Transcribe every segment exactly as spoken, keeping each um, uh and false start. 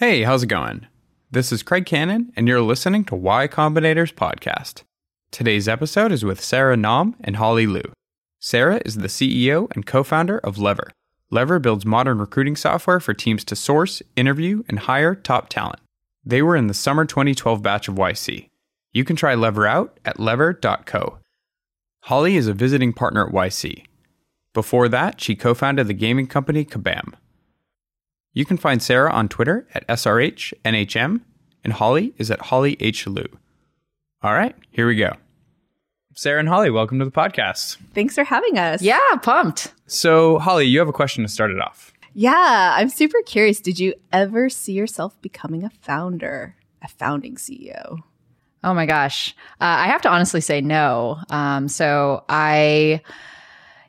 Hey, how's it going? This is Craig Cannon, and you're listening to Y Combinator's podcast. Today's episode is with Sarah Nam and Holly Liu. Sarah is the C E O and co-founder of Lever. Lever builds modern recruiting software for teams to source, interview, and hire top talent. They were in the summer twenty twelve batch of Y C. You can try Lever out at lever dot co. Holly is a visiting partner at Y C. Before that, she co-founded the gaming company Kabam. You can find Sarah on Twitter at S R H N H M, and Holly is at Holly H. Liu. All right, here we go. Sarah and Holly, welcome to the podcast. Thanks for having us. Yeah, pumped. So, Holly, you have a question to start it off. Yeah, I'm super curious. Did you ever see yourself becoming a founder, a founding C E O? Oh my gosh. Uh, I have to honestly say no. Um, so I,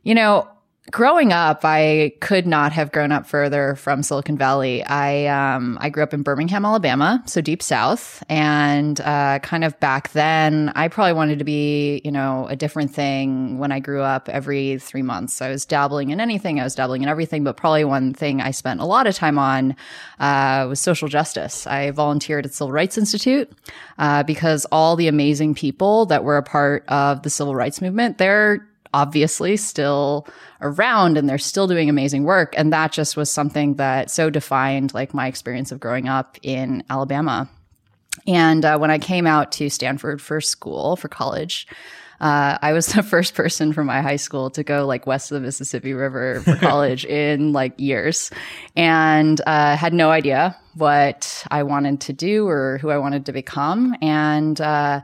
you know... Growing up, I could not have grown up further from Silicon Valley. I um, I grew up in Birmingham, Alabama, so deep south. And uh, kind of back then, I probably wanted to be, you know, a different thing when I grew up every three months. I was dabbling in anything. I was dabbling in everything. But probably one thing I spent a lot of time on uh, was social justice. I volunteered at Civil Rights Institute uh, because all the amazing people that were a part of the civil rights movement, they're obviously still around and they're still doing amazing work. And that just was something that so defined like my experience of growing up in Alabama. And uh, when I came out to Stanford for school, for college, uh, I was the first person from my high school to go like west of the Mississippi River for college in like years, and uh, had no idea what I wanted to do or who I wanted to become. And, uh,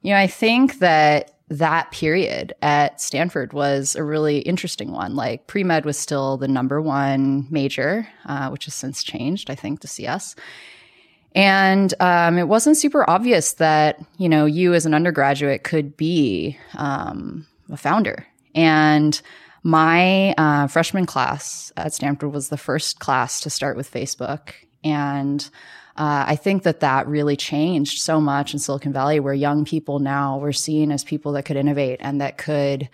you know, I think that that period at Stanford was a really interesting one. Like pre-med was still the number one major, uh, which has since changed, I think, to C S. And um, it wasn't super obvious that, you know, you as an undergraduate could be um, a founder. And my uh, freshman class at Stanford was the first class to start with Facebook. And Uh, I think that that really changed so much in Silicon Valley, where young people now were seen as people that could innovate and that could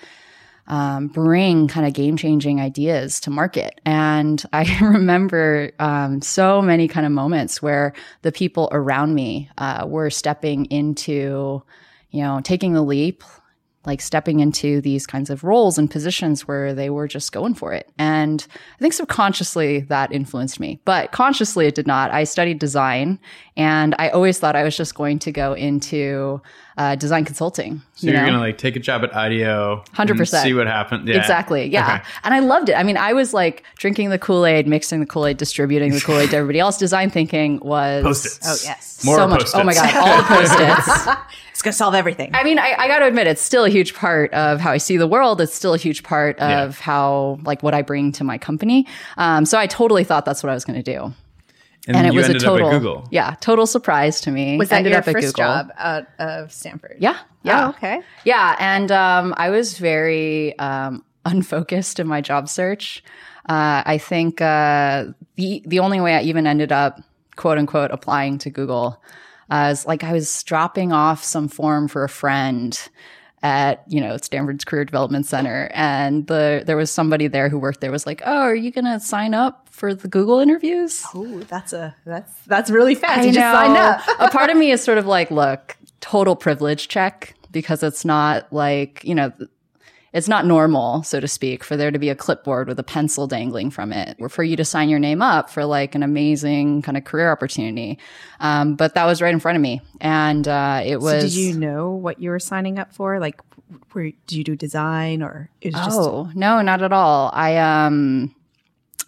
um, bring kind of game-changing ideas to market. And I remember um, so many kind of moments where the people around me uh, were stepping into, you know, taking the leap, like stepping into these kinds of roles and positions where they were just going for it. And I think subconsciously that influenced me, but consciously it did not. I studied design, and I always thought I was just going to go into uh, design consulting. So you you're going to like take a job at IDEO, one hundred percent see what happens. Yeah. Exactly. Yeah. Okay. And I loved it. I mean, I was like drinking the Kool-Aid, mixing the Kool-Aid, distributing the Kool-Aid to everybody else. Design thinking was... Post-its. Oh, yes. More so much. Post-its. Oh my God. All the Post-its. It's going to solve everything. I mean, I, I got to admit, it's still a huge part of how I see the world. It's still a huge part of yeah. how, like, what I bring to my company. Um, so I totally thought that's what I was going to do. And, and it you was ended a total, up at Google. Yeah, total surprise to me. Was that ended your up at first Google. Job out of Stanford? Yeah, yeah, oh, okay, yeah. And um, I was very um, unfocused in my job search. Uh, I think uh, the the only way I even ended up, quote unquote, applying to Google uh, is like I was dropping off some form for a friend at, you know, Stanford's Career Development Center, and the there was somebody there who worked there was like, oh, are you gonna sign up for the Google interviews? Oh, that's a that's that's really fast. I you know. Just signed up. A part of me is sort of like, look, total privilege check, because it's not like, you know, it's not normal, so to speak, for there to be a clipboard with a pencil dangling from it, or for you to sign your name up for like an amazing kind of career opportunity. Um, but that was right in front of me. And uh, it was... So did you know what you were signing up for? Like, were, did you do design or... It was oh, just... no, not at all. I, um,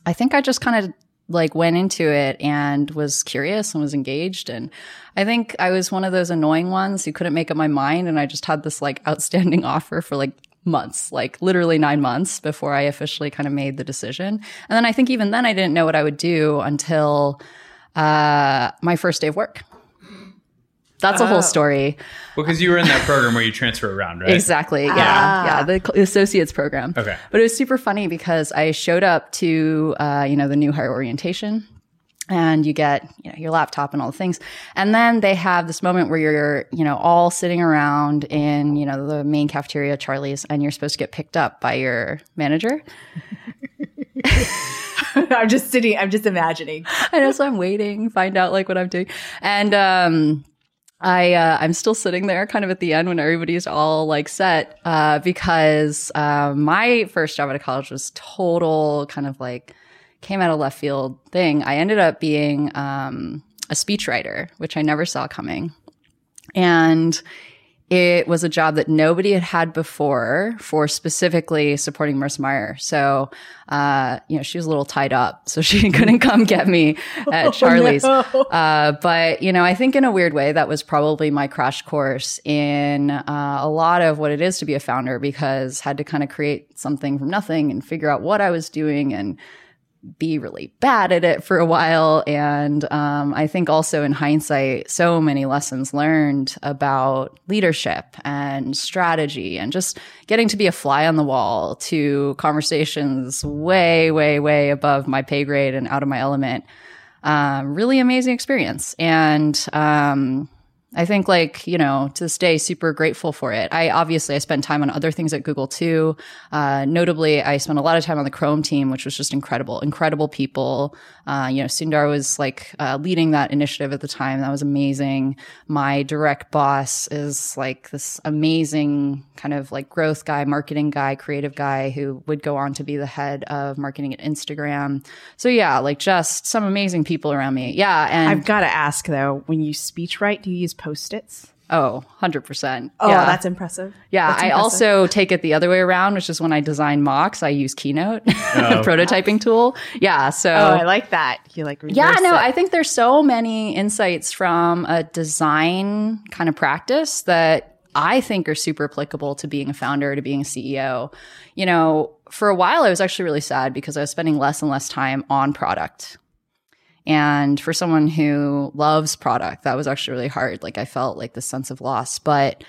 I think I just kind of like went into it and was curious and was engaged. And I think I was one of those annoying ones who couldn't make up my mind. And I just had this like outstanding offer for like... months, like literally nine months before I officially kind of made the decision. And then I think even then I didn't know what I would do until uh, my first day of work. That's oh. a whole story. Well, because you were in that program where you transfer around, right? Exactly. Yeah. Ah. Yeah. The associates program. Okay. But it was super funny because I showed up to, uh, you know, the new hire orientation. And you get, you know, your laptop and all the things. And then they have this moment where you're, you know, all sitting around in, you know, the main cafeteria, Charlie's, and you're supposed to get picked up by your manager. I'm just sitting, I'm just imagining. I know, so I'm waiting, find out like what I'm doing. And um, I, uh, I'm still sitting there kind of at the end when everybody's all like set, uh, because uh, my first job out of college was total kind of like came out of left field thing. I ended up being um, a speechwriter, which I never saw coming. And it was a job that nobody had had before for specifically supporting Marissa Meyer. So, uh, you know, she was a little tied up, so she couldn't come get me at Charlie's. Oh, no. Uh, but, you know, I think in a weird way, that was probably my crash course in uh, a lot of what it is to be a founder, because I had to kind of create something from nothing and figure out what I was doing and be really bad at it for a while. And um, I think also in hindsight, so many lessons learned about leadership and strategy and just getting to be a fly on the wall to conversations way, way, way above my pay grade and out of my element. Um, really amazing experience. And um, I think like, you know, to this day, super grateful for it. I obviously, I spent time on other things at Google too. Uh, notably, I spent a lot of time on the Chrome team, which was just incredible, incredible people. Uh, you know, Sundar was like uh, leading that initiative at the time. That was amazing. My direct boss is like this amazing kind of like growth guy, marketing guy, creative guy who would go on to be the head of marketing at Instagram. So yeah, like just some amazing people around me. Yeah. And I've got to ask though, when you speechwrite, do you use Post-its? Oh, one hundred percent. Oh, yeah. That's impressive. Yeah. That's impressive. I also take it the other way around, which is when I design mocks, I use Keynote, oh. prototyping tool. Yeah. So oh, I like that. You like reverse Yeah, no, it. I think there's so many insights from a design kind of practice that I think are super applicable to being a founder, to being a C E O. You know, for a while I was actually really sad because I was spending less and less time on product. And for someone who loves product, that was actually really hard. Like I felt like this sense of loss. But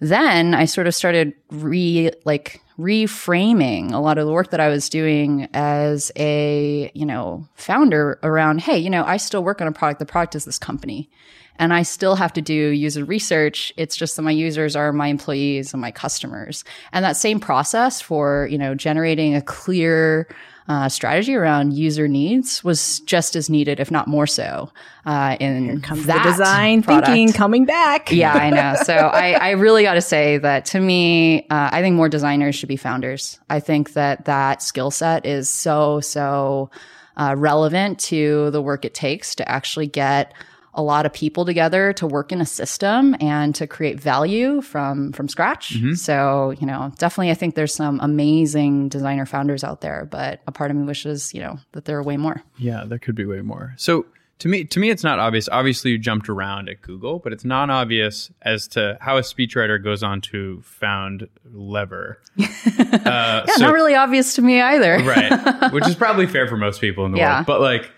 then I sort of started re like reframing a lot of the work that I was doing as a, you know, founder around, hey, you know, I still work on a product. The product is this company. And I still have to do user research. It's just that my users are my employees and my customers. And that same process for, you know, generating a clear Uh, strategy around user needs was just as needed, if not more so. Uh, in Here comes that the design product. Thinking coming back. Yeah, I know. So I, I really got to say that to me, uh, I think more designers should be founders. I think that that skill set is so, so uh, relevant to the work it takes to actually get a lot of people together to work in a system and to create value from from scratch. Mm-hmm. So, you know, definitely I think there's some amazing designer founders out there, but a part of me wishes, you know, that there are way more. Yeah, there could be way more. So to me, to me, it's not obvious. Obviously, you jumped around at Google, but it's not obvious as to how a speechwriter goes on to found Lever. uh, yeah, so, not really obvious to me either. Right, which is probably fair for most people in the yeah. world. But like,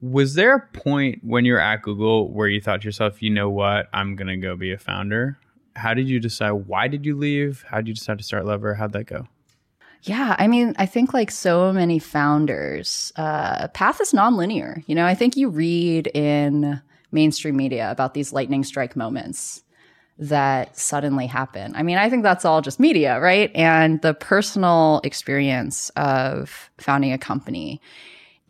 was there a point when you were at Google where you thought to yourself, you know what, I'm going to go be a founder? How did you decide? Why did you leave? How did you decide to start Lever? How'd that go? Yeah, I mean, I think like so many founders, uh, path is nonlinear. You know, I think you read in mainstream media about these lightning strike moments that suddenly happen. I mean, I think that's all just media, right? And the personal experience of founding a company,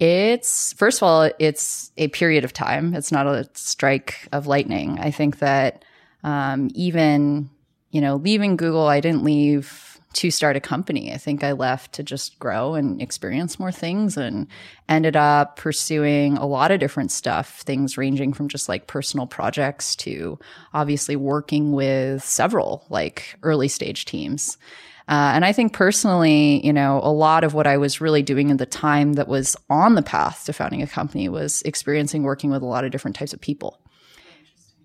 it's, first of all, it's a period of time. It's not a strike of lightning. I think that um, even, you know, leaving Google, I didn't leave to start a company. I think I left to just grow and experience more things and ended up pursuing a lot of different stuff, things ranging from just like personal projects to obviously working with several like early stage teams. Uh, and I think personally, you know, a lot of what I was really doing at the time that was on the path to founding a company was experiencing working with a lot of different types of people.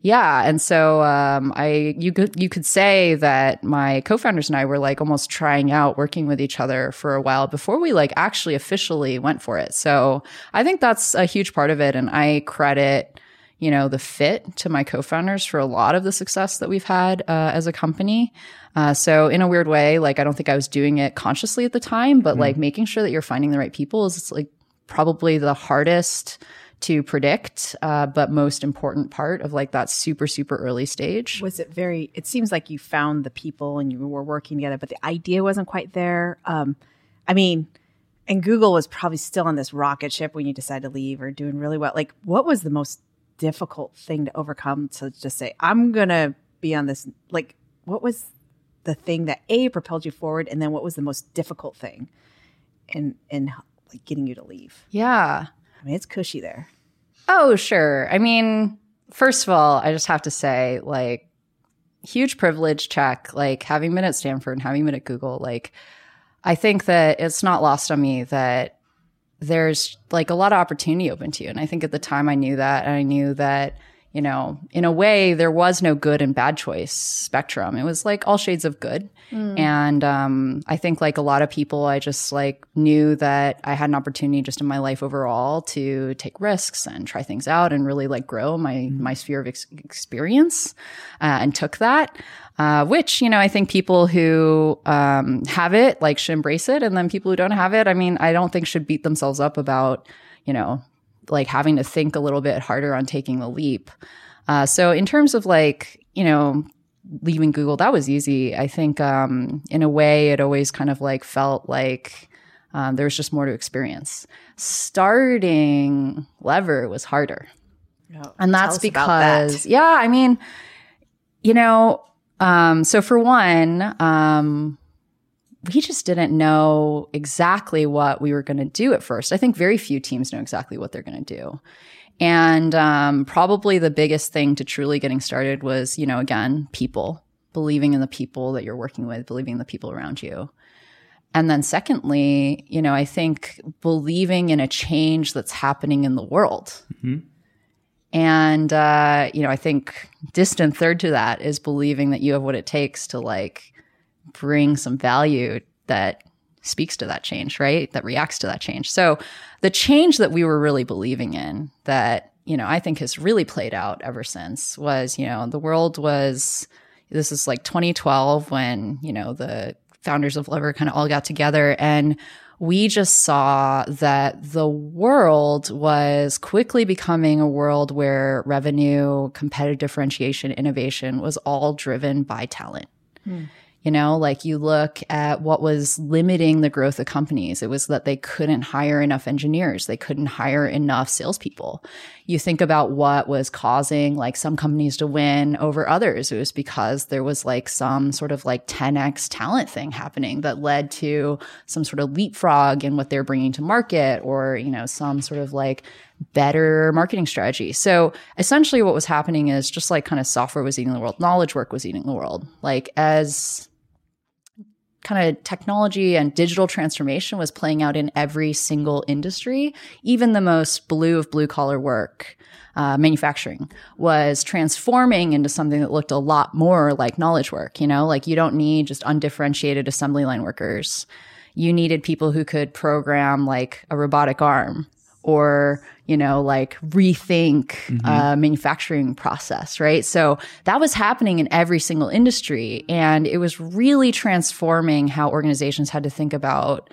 Yeah. And so um, I you could, you could say that my co-founders and I were like almost trying out working with each other for a while before we like actually officially went for it. So I think that's a huge part of it. And I credit, you know, the fit to my co-founders for a lot of the success that we've had uh, as a company. Uh, so in a weird way, like I don't think I was doing it consciously at the time, but mm-hmm. like making sure that you're finding the right people is like probably the hardest to predict, uh, but most important part of like that super, super early stage. Was it very, it seems like you found the people and you were working together, but the idea wasn't quite there. Um, I mean, and Google was probably still on this rocket ship when you decided to leave or doing really well. Like, what was the most difficult thing to overcome to just say, I'm going to be on this? Like, what was the thing that A, propelled you forward? And then what was the most difficult thing in, in like getting you to leave? Yeah. I mean, it's cushy there. Oh, sure. I mean, first of all, I just have to say, like, huge privilege check, like having been at Stanford and having been at Google, like, I think that it's not lost on me that there's like a lot of opportunity open to you. And I think at the time I knew that, and I knew that, you know, in a way there was no good and bad choice spectrum. It was like all shades of good. Mm. And um, I think like a lot of people, I just like knew that I had an opportunity just in my life overall to take risks and try things out and really like grow my, mm. my sphere of ex- experience uh, and took that. Uh, which, you know, I think people who um, have it, like, should embrace it. And then people who don't have it, I mean, I don't think should beat themselves up about, you know, like having to think a little bit harder on taking the leap. Uh, so in terms of like, you know, leaving Google, that was easy. I think um, in a way it always kind of like felt like um, there was just more to experience. Starting Lever was harder. Oh, and that's because, that. yeah, I mean, you know, Um, so for one, um, we just didn't know exactly what we were going to do at first. I think very few teams know exactly what they're going to do. And, um, probably the biggest thing to truly getting started was, you know, again, people, believing in the people that you're working with, believing in the people around you. And then secondly, you know, I think believing in a change that's happening in the world. Mm-hmm. And, uh, you know, I think distant third to that is believing that you have what it takes to like bring some value that speaks to that change, right? That reacts to that change. So the change that we were really believing in that, you know, I think has really played out ever since was, you know, the world was, this is like twenty twelve when, you know, the founders of Lever kind of all got together, and we just saw that the world was quickly becoming a world where revenue, competitive differentiation, innovation was all driven by talent. Hmm. You know, like you look at what was limiting the growth of companies. It was that they couldn't hire enough engineers. They couldn't hire enough salespeople. You think about what was causing like some companies to win over others. It was because there was like some sort of like ten X talent thing happening that led to some sort of leapfrog in what they're bringing to market, or, you know, some sort of like better marketing strategy. So essentially what was happening is just like kind of software was eating the world. Knowledge work was eating the world. Like as kind of technology and digital transformation was playing out in every single industry, even the most blue of blue collar work, uh, manufacturing was transforming into something that looked a lot more like knowledge work. You know, like you don't need just undifferentiated assembly line workers. You needed people who could program like a robotic arm, or, you know, like rethink mm-hmm. uh, manufacturing process, right? So that was happening in every single industry. And it was really transforming how organizations had to think about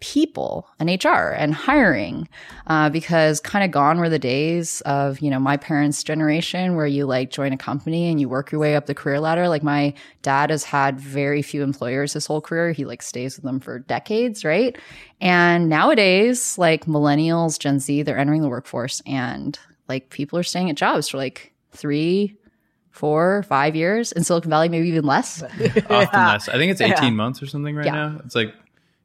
people and H R and hiring, uh, because kind of gone were the days of, you know, my parents' generation where you like join a company and you work your way up the career ladder. Like my dad has had very few employers his whole career. He like stays with them for decades, right? And nowadays, like millennials, Gen Z, they're entering the workforce, and like people are staying at jobs for like three, four, five years in Silicon Valley, maybe even less. yeah. Often less. I think it's eighteen yeah. months or something right yeah. now. It's like,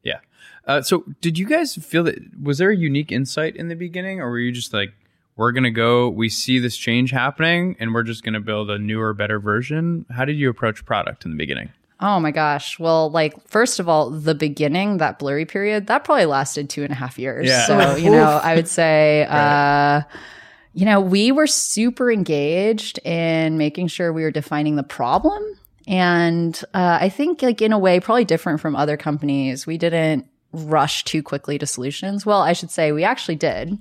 yeah. Uh, so did you guys feel that, was there a unique insight in the beginning, or were you just like, we're going to go, we see this change happening and we're just going to build a newer, better version? How did you approach product in the beginning? Oh my gosh. Well, like, first of all, the beginning, that blurry period, that probably lasted two and a half years. Yeah. So, you know, I would say, right. uh, you know, we were super engaged in making sure we were defining the problem. And uh, I think like in a way, probably different from other companies, we didn't rush too quickly to solutions. Well, I should say we actually did.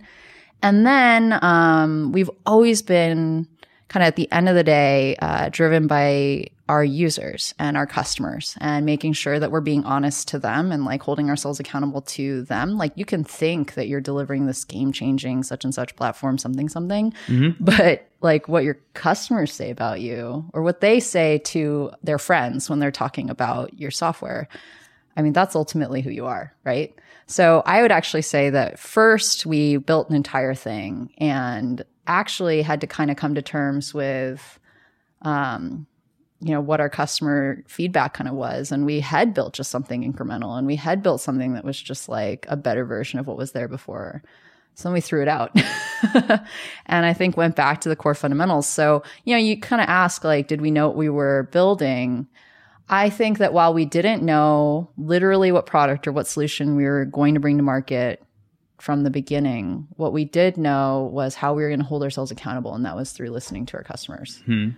And then um, we've always been kind of at the end of the day uh, driven by our users and our customers and making sure that we're being honest to them and like holding ourselves accountable to them. Like you can think that you're delivering this game-changing such and such platform, something, something, mm-hmm. but like what your customers say about you or what they say to their friends when they're talking about your software, I I mean, that's ultimately who you are, right? So I would actually say that first we built an entire thing and actually had to kind of come to terms with, um, you know, what our customer feedback kind of was. And we had built just something incremental, and we had built something that was just like a better version of what was there before. So then we threw it out and I think went back to the core fundamentals. So, you know, you kind of ask, like, did we know what we were building? I think that while we didn't know literally what product or what solution we were going to bring to market from the beginning, what we did know was how we were going to hold ourselves accountable. And that was through listening to our customers. Hmm.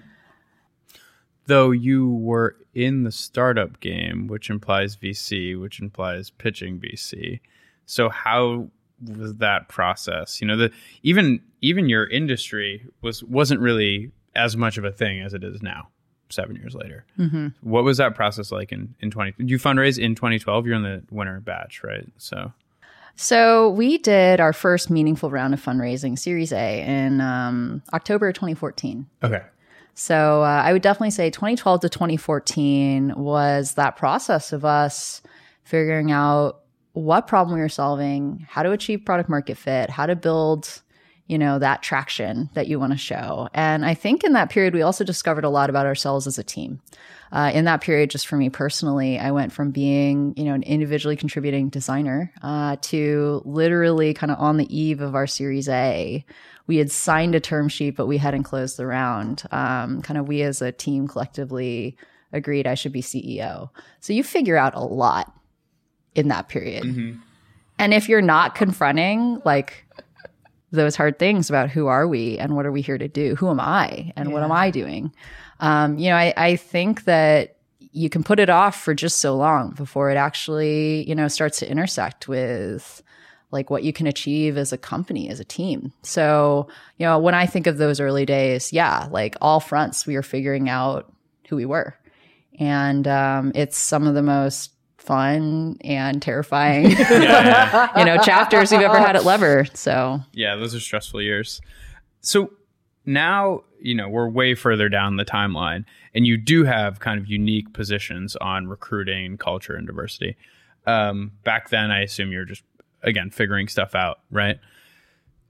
Though you were in the startup game, which implies V C, which implies pitching V C. So how was that process? You know, the even even your industry was wasn't really as much of a thing as it is now, seven years later. Mm-hmm. What was that process like in in twenty? Did you fundraise in twenty twelve? You're in the winter batch, right? So, so we did our first meaningful round of fundraising, Series A, in um, October twenty fourteen. Okay. So uh, I would definitely say twenty twelve to twenty fourteen was that process of us figuring out what problem we were solving, how to achieve product market fit, how to build, you know, that traction that you want to show. And I think in that period, we also discovered a lot about ourselves as a team. Uh, in that period, just for me personally, I went from being, you know, an individually contributing designer uh, to literally kind of on the eve of our Series A. We had signed a term sheet, but we hadn't closed the round. Um, kind of we as a team collectively agreed I should be C E O. So you figure out a lot in that period. Mm-hmm. And if you're not confronting like those hard things about who are we and what are we here to do, who am I and yeah. what am I doing? Um, you know, I, I think that you can put it off for just so long before it actually, you know, starts to intersect with like what you can achieve as a company, as a team. So, you know, when I think of those early days, yeah, like all fronts, we were figuring out who we were. And um, it's some of the most fun and terrifying yeah, yeah. you know chapters we've ever had at Lever. So yeah, those are stressful years. So now, you know, we're way further down the timeline, and you do have kind of unique positions on recruiting, culture, and diversity. Um back then, I assume you're just again figuring stuff out, right?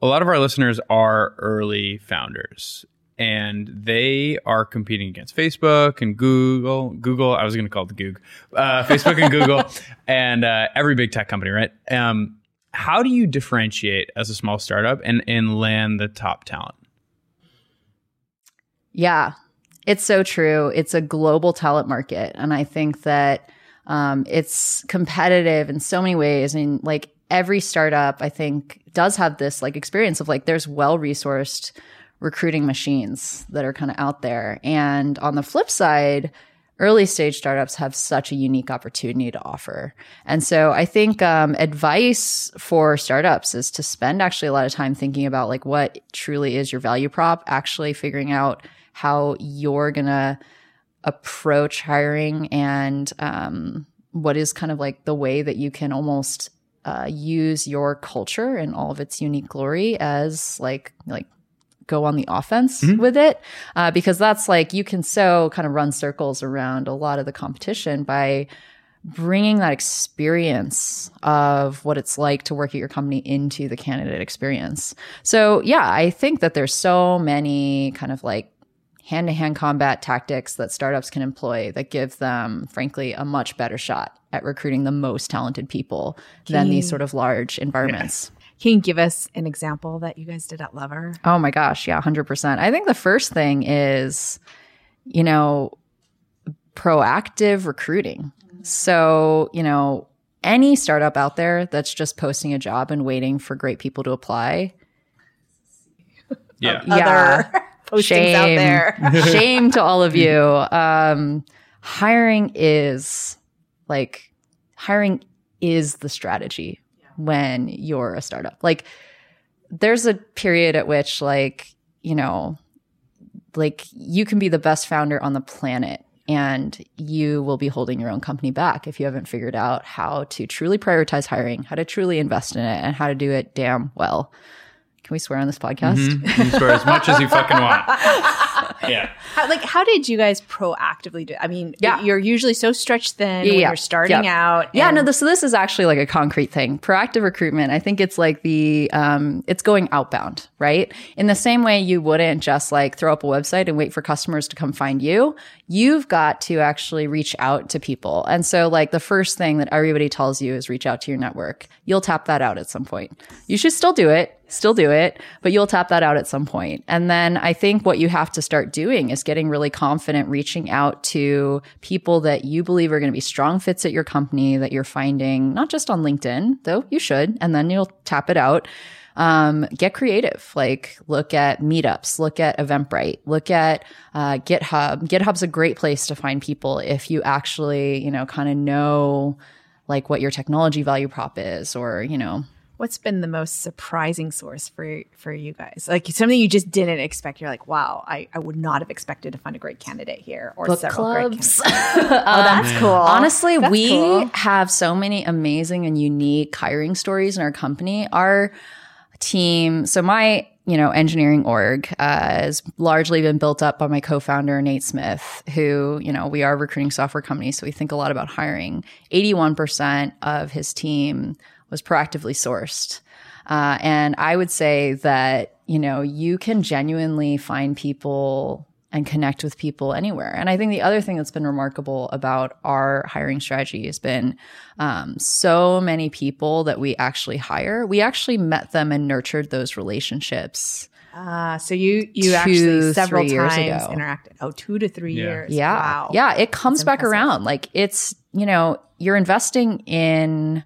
A lot of our listeners are early founders, and they are competing against Facebook and Google. Google, I was going to call it the Goog. Uh, Facebook and Google and uh, every big tech company, right? Um, how do you differentiate as a small startup and, and land the top talent? Yeah, it's so true. It's a global talent market. And I think that um, it's competitive in so many ways. I mean, like every startup, I think, does have this like experience of like there's well-resourced recruiting machines that are kind of out there. And on the flip side, early stage startups have such a unique opportunity to offer. And so I think um, advice for startups is to spend actually a lot of time thinking about like what truly is your value prop, actually figuring out how you're going to approach hiring and um, what is kind of like the way that you can almost uh, use your culture and all of its unique glory as like like go on the offense mm-hmm. with it, uh, because that's like you can so kind of run circles around a lot of the competition by bringing that experience of what it's like to work at your company into the candidate experience. So yeah, I think that there's so many kind of like hand-to-hand combat tactics that startups can employ that give them, frankly, a much better shot at recruiting the most talented people Can than you- these sort of large environments. Yeah. Can you give us an example that you guys did at Lever? Oh my gosh, yeah, one hundred percent. I think the first thing is, you know, proactive recruiting. So, you know, any startup out there that's just posting a job and waiting for great people to apply. Yeah. yeah. Other postings Shame. out there. Shame to all of you. Um, hiring is like hiring is the strategy. When you're a startup, like there's a period at which like, you know, like you can be the best founder on the planet and you will be holding your own company back if you haven't figured out how to truly prioritize hiring, how to truly invest in it, and how to do it damn well. Can we swear on this podcast? Mm-hmm. You can swear as much as you fucking want. Yeah. How, like, how did you guys proactively do it? I mean, yeah. you're usually so stretched thin yeah, when yeah. you're starting yep. out. Yeah, no, this, so this is actually like a concrete thing. Proactive recruitment, I think it's like the, um, it's going outbound, right? In the same way you wouldn't just like throw up a website and wait for customers to come find you, you've got to actually reach out to people. And so like the first thing that everybody tells you is reach out to your network. You'll tap that out at some point. You should still do it. Still do it, but you'll tap that out at some point. And then I think what you have to start doing is getting really confident, reaching out to people that you believe are going to be strong fits at your company that you're finding, not just on LinkedIn, though you should, and then you'll tap it out. Um, get creative, like look at meetups, look at Eventbrite, look at uh, GitHub. GitHub's a great place to find people if you actually, you know, kind of know like what your technology value prop is or, you know. What's been the most surprising source for for you guys? Like something you just didn't expect. You're like, wow, I, I would not have expected to find a great candidate here or Book several clubs. Great candidates. Oh, that's cool. Honestly, that's we cool. have so many amazing and unique hiring stories in our company. Our team, so my you know, engineering org uh, has largely been built up by my co-founder, Nate Smith, who, you know, we are a recruiting software company, so we think a lot about hiring. eighty-one percent of his team was proactively sourced. Uh, and I would say that, you know, you can genuinely find people and connect with people anywhere. And I think the other thing that's been remarkable about our hiring strategy has been um, so many people that we actually hire. We actually met them and nurtured those relationships. Ah, uh, so you you two, actually several times ago. interacted. Oh, two to three yeah. years. Yeah. Wow. Yeah, it comes that's back impressive. Around. Like it's, you know, you're investing in...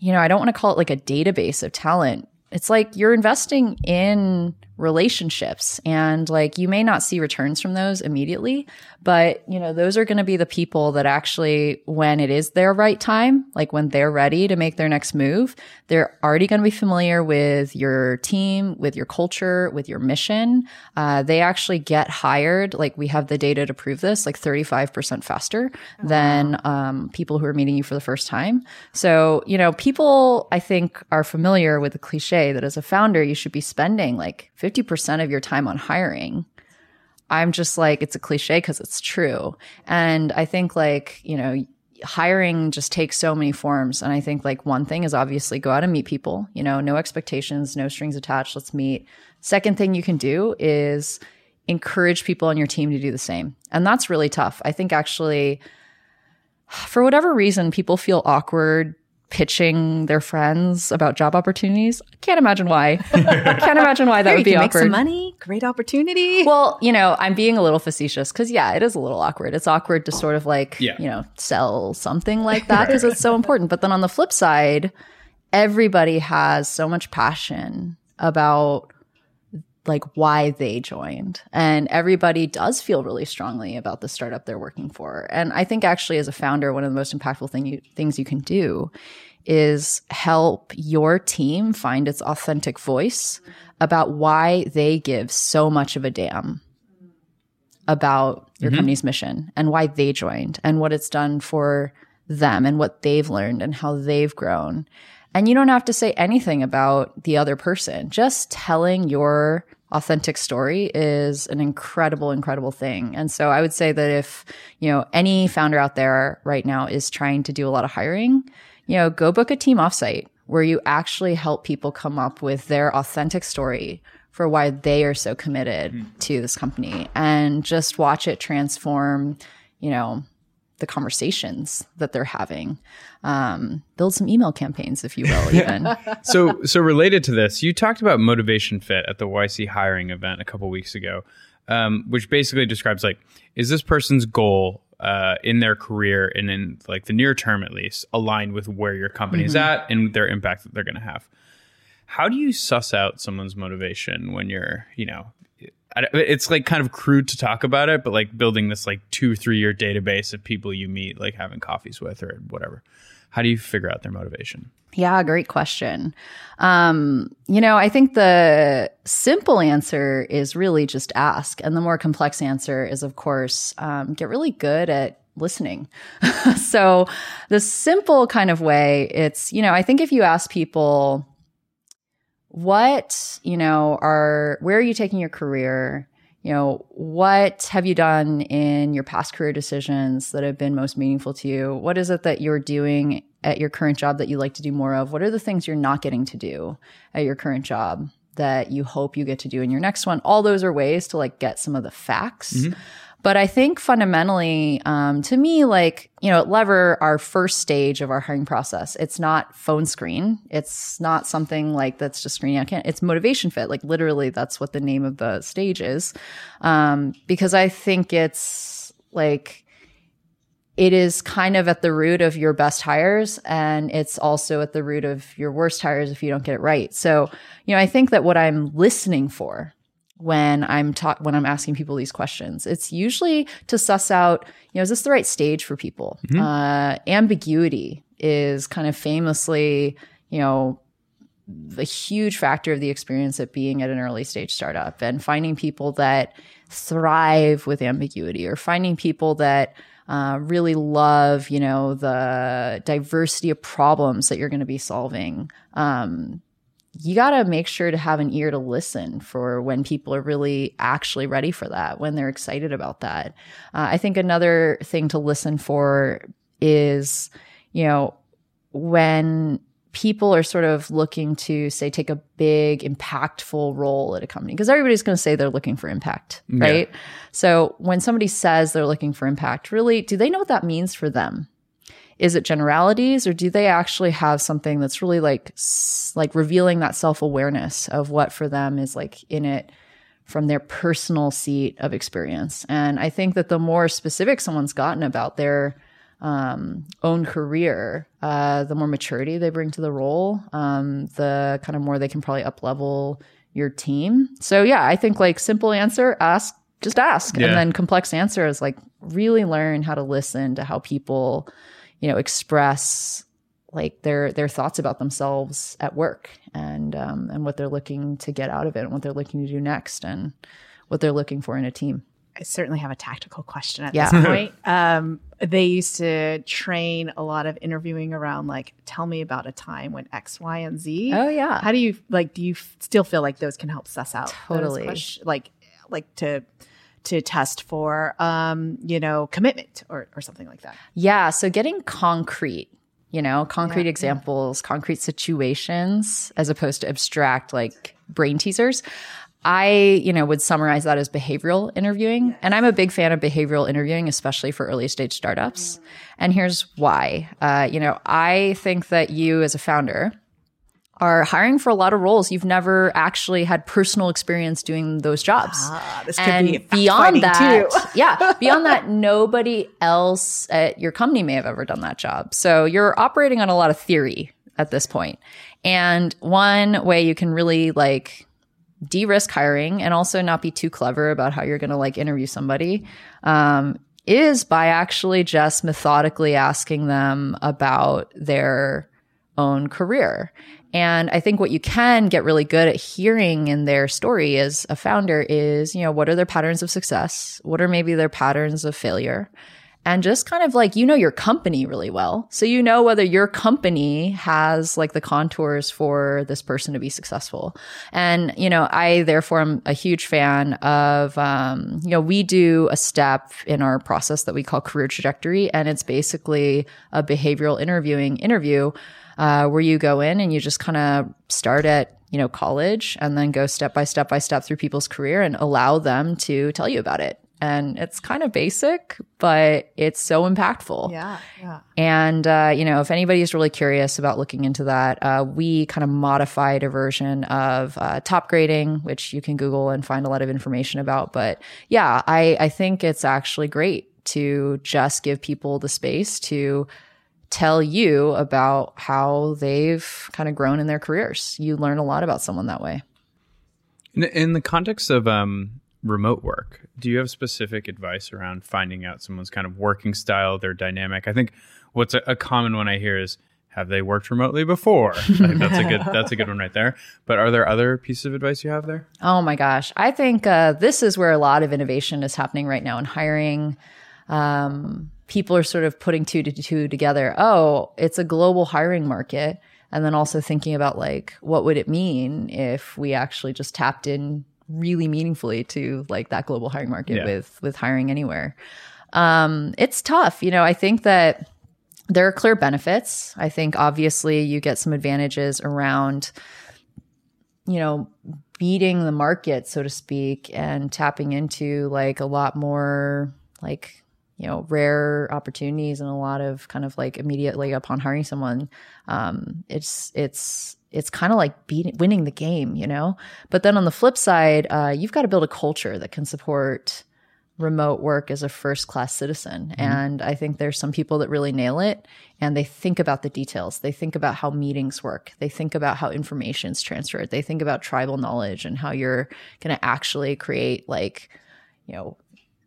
you know, I don't want to call it like a database of talent. It's like you're investing in relationships and like you may not see returns from those immediately, but you know, those are going to be the people that actually when it is their right time, like when they're ready to make their next move, they're already going to be familiar with your team, with your culture, with your mission. Uh, they actually get hired. Like we have the data to prove this, like thirty-five percent faster wow. than um, people who are meeting you for the first time. So, you know, people I think are familiar with the cliche that as a founder, you should be spending like fifty percent of your time on hiring. I'm just like, it's a cliche because it's true. And I think like, you know, hiring just takes so many forms. And I think like one thing is obviously go out and meet people, you know, no expectations, no strings attached. Let's meet. Second thing you can do is encourage people on your team to do the same. And that's really tough. I think actually for whatever reason, people feel awkward pitching their friends about job opportunities. I can't imagine why. I can't imagine why that would be awkward. You can make some money, great opportunity. Well, you know, I'm being a little facetious because, yeah, it is a little awkward. It's awkward to sort of like, yeah. you know, sell something like that because right. it's so important. But then on the flip side, everybody has so much passion about like why they joined. And everybody does feel really strongly about the startup they're working for. And I think actually as a founder, one of the most impactful thing you, things you can do is help your team find its authentic voice about why they give so much of a damn about your mm-hmm. company's mission and why they joined and what it's done for them and what they've learned and how they've grown. And you don't have to say anything about the other person. Just telling your authentic story is an incredible, incredible thing. And so I would say that if, you know, any founder out there right now is trying to do a lot of hiring, you know, go book a team offsite where you actually help people come up with their authentic story for why they are so committed mm-hmm. to this company and just watch it transform, you know, the conversations that they're having. Um, build some email campaigns, if you will, even. so so related to this, you talked about motivation fit at the Y C hiring event a couple weeks ago, um, which basically describes like, is this person's goal uh, in their career and in like the near term at least aligned with where your company mm-hmm. is at and their impact that they're going to have? How do you suss out someone's motivation when you're, you know, it's like kind of crude to talk about it, but like building this like two, three year database of people you meet, like having coffees with or whatever. How do you figure out their motivation? Yeah, great question. Um, you know, I think the simple answer is really just ask. And the more complex answer is, of course, um, get really good at listening. So the simple kind of way it's, you know, I think if you ask people, what, you know, are, where are you taking your career? you know, what have you done in your past career decisions that have been most meaningful to you? What is it that you're doing at your current job that you like to do more of? What are the things you're not getting to do at your current job that you hope you get to do in your next one? All those are ways to like get some of the facts. Mm-hmm. But I think fundamentally, um, to me, like, you know, at Lever, our first stage of our hiring process, it's not phone screen. It's not something like that's just screening out. It's motivation fit. Like literally, that's what the name of the stage is. Um, because I think it's like, it is kind of at the root of your best hires, and it's also at the root of your worst hires if you don't get it right. So, you know, I think that what I'm listening for when I'm ta- when I'm asking people these questions, it's usually to suss out, you know, is this the right stage for people? Mm-hmm. Uh, ambiguity is kind of famously, you know, a huge factor of the experience of being at an early stage startup, and finding people that thrive with ambiguity, or finding people that uh, really love, you know, the diversity of problems that you're going to be solving. Um, you got to make sure to have an ear to listen for when people are really actually ready for that, when they're excited about that. Uh, I think another thing to listen for is, you know, when people are sort of looking to, say, take a big, impactful role at a company, because everybody's going to say they're looking for impact, right? Yeah. So when somebody says they're looking for impact, really, do they know what that means for them? Is it generalities, or do they actually have something that's really like like revealing that self-awareness of what for them is like in it from their personal seat of experience? And I think that the more specific someone's gotten about their um, own career, uh, the more maturity they bring to the role, um, the kind of more they can probably up-level your team. So yeah, I think like simple answer, ask, just ask. Yeah. And then complex answer is like really learn how to listen to how people – you know, express like their their thoughts about themselves at work, and um, and what they're looking to get out of it, and what they're looking to do next, and what they're looking for in a team. I certainly have a tactical question at yeah. this point. Um, they used to train a lot of interviewing around like, tell me about a time when X, Y, and Z. Oh yeah. How do you like? Do you f- still feel like those can help suss out totally quest- like like to. to test for, um, you know, commitment or, or something like that? Yeah. So getting concrete, you know, concrete yeah, examples, yeah. concrete situations, as opposed to abstract, like brain teasers. I, you know, would summarize that as behavioral interviewing. And I'm a big fan of behavioral interviewing, especially for early stage startups. And here's why. Uh, you know, I think that you as a founder are hiring for a lot of roles you've never actually had personal experience doing those jobs. Ah, this could be beyond that, too. yeah, beyond that, nobody else at your company may have ever done that job. So you're operating on a lot of theory at this point. And one way you can really like de-risk hiring and also not be too clever about how you're going to like interview somebody um, is by actually just methodically asking them about their own career. And I think what you can get really good at hearing in their story as a founder is, you know, what are their patterns of success? What are maybe their patterns of failure? And just kind of like, you know, your company really well. So you know whether your company has like the contours for this person to be successful. And, you know, I therefore am a huge fan of, um, you know, we do a step in our process that we call career trajectory. And it's basically a behavioral interviewing interview Uh, where you go in and you just kind of start at, you know, college, and then go step by step by step through people's career and allow them to tell you about it. And it's kind of basic, but it's so impactful. Yeah, yeah. And, uh, you know, if anybody's really curious about looking into that, uh, we kind of modified a version of uh, top grading, which you can Google and find a lot of information about. But yeah, I, I think it's actually great to just give people the space to tell you about how they've kind of grown in their careers. You learn a lot about someone that way. In the, in the context of um, remote work, do you have specific advice around finding out someone's kind of working style, their dynamic? I think what's a, a common one I hear is, have they worked remotely before? I think that's a good that's a good one right there. But are there other pieces of advice you have there? Oh my gosh. I think uh, this is where a lot of innovation is happening right now in hiring. Um, people are sort of putting two to two together. Oh, it's a global hiring market. And then also thinking about like, what would it mean if we actually just tapped in really meaningfully to like that global hiring market yeah. with with Hiring Anywhere. Um, it's tough. You know, I think that there are clear benefits. I think obviously you get some advantages around, you know, beating the market, so to speak, and tapping into like a lot more like, you know, rare opportunities and a lot of kind of like immediately upon hiring someone. Um, it's, it's, it's kind of like beating, winning the game, you know, but then on the flip side, uh, you've got to build a culture that can support remote work as a first-class citizen. Mm-hmm. And I think there's some people that really nail it, and they think about the details. They think about how meetings work. They think about how information's transferred. They think about tribal knowledge and how you're going to actually create like, you know,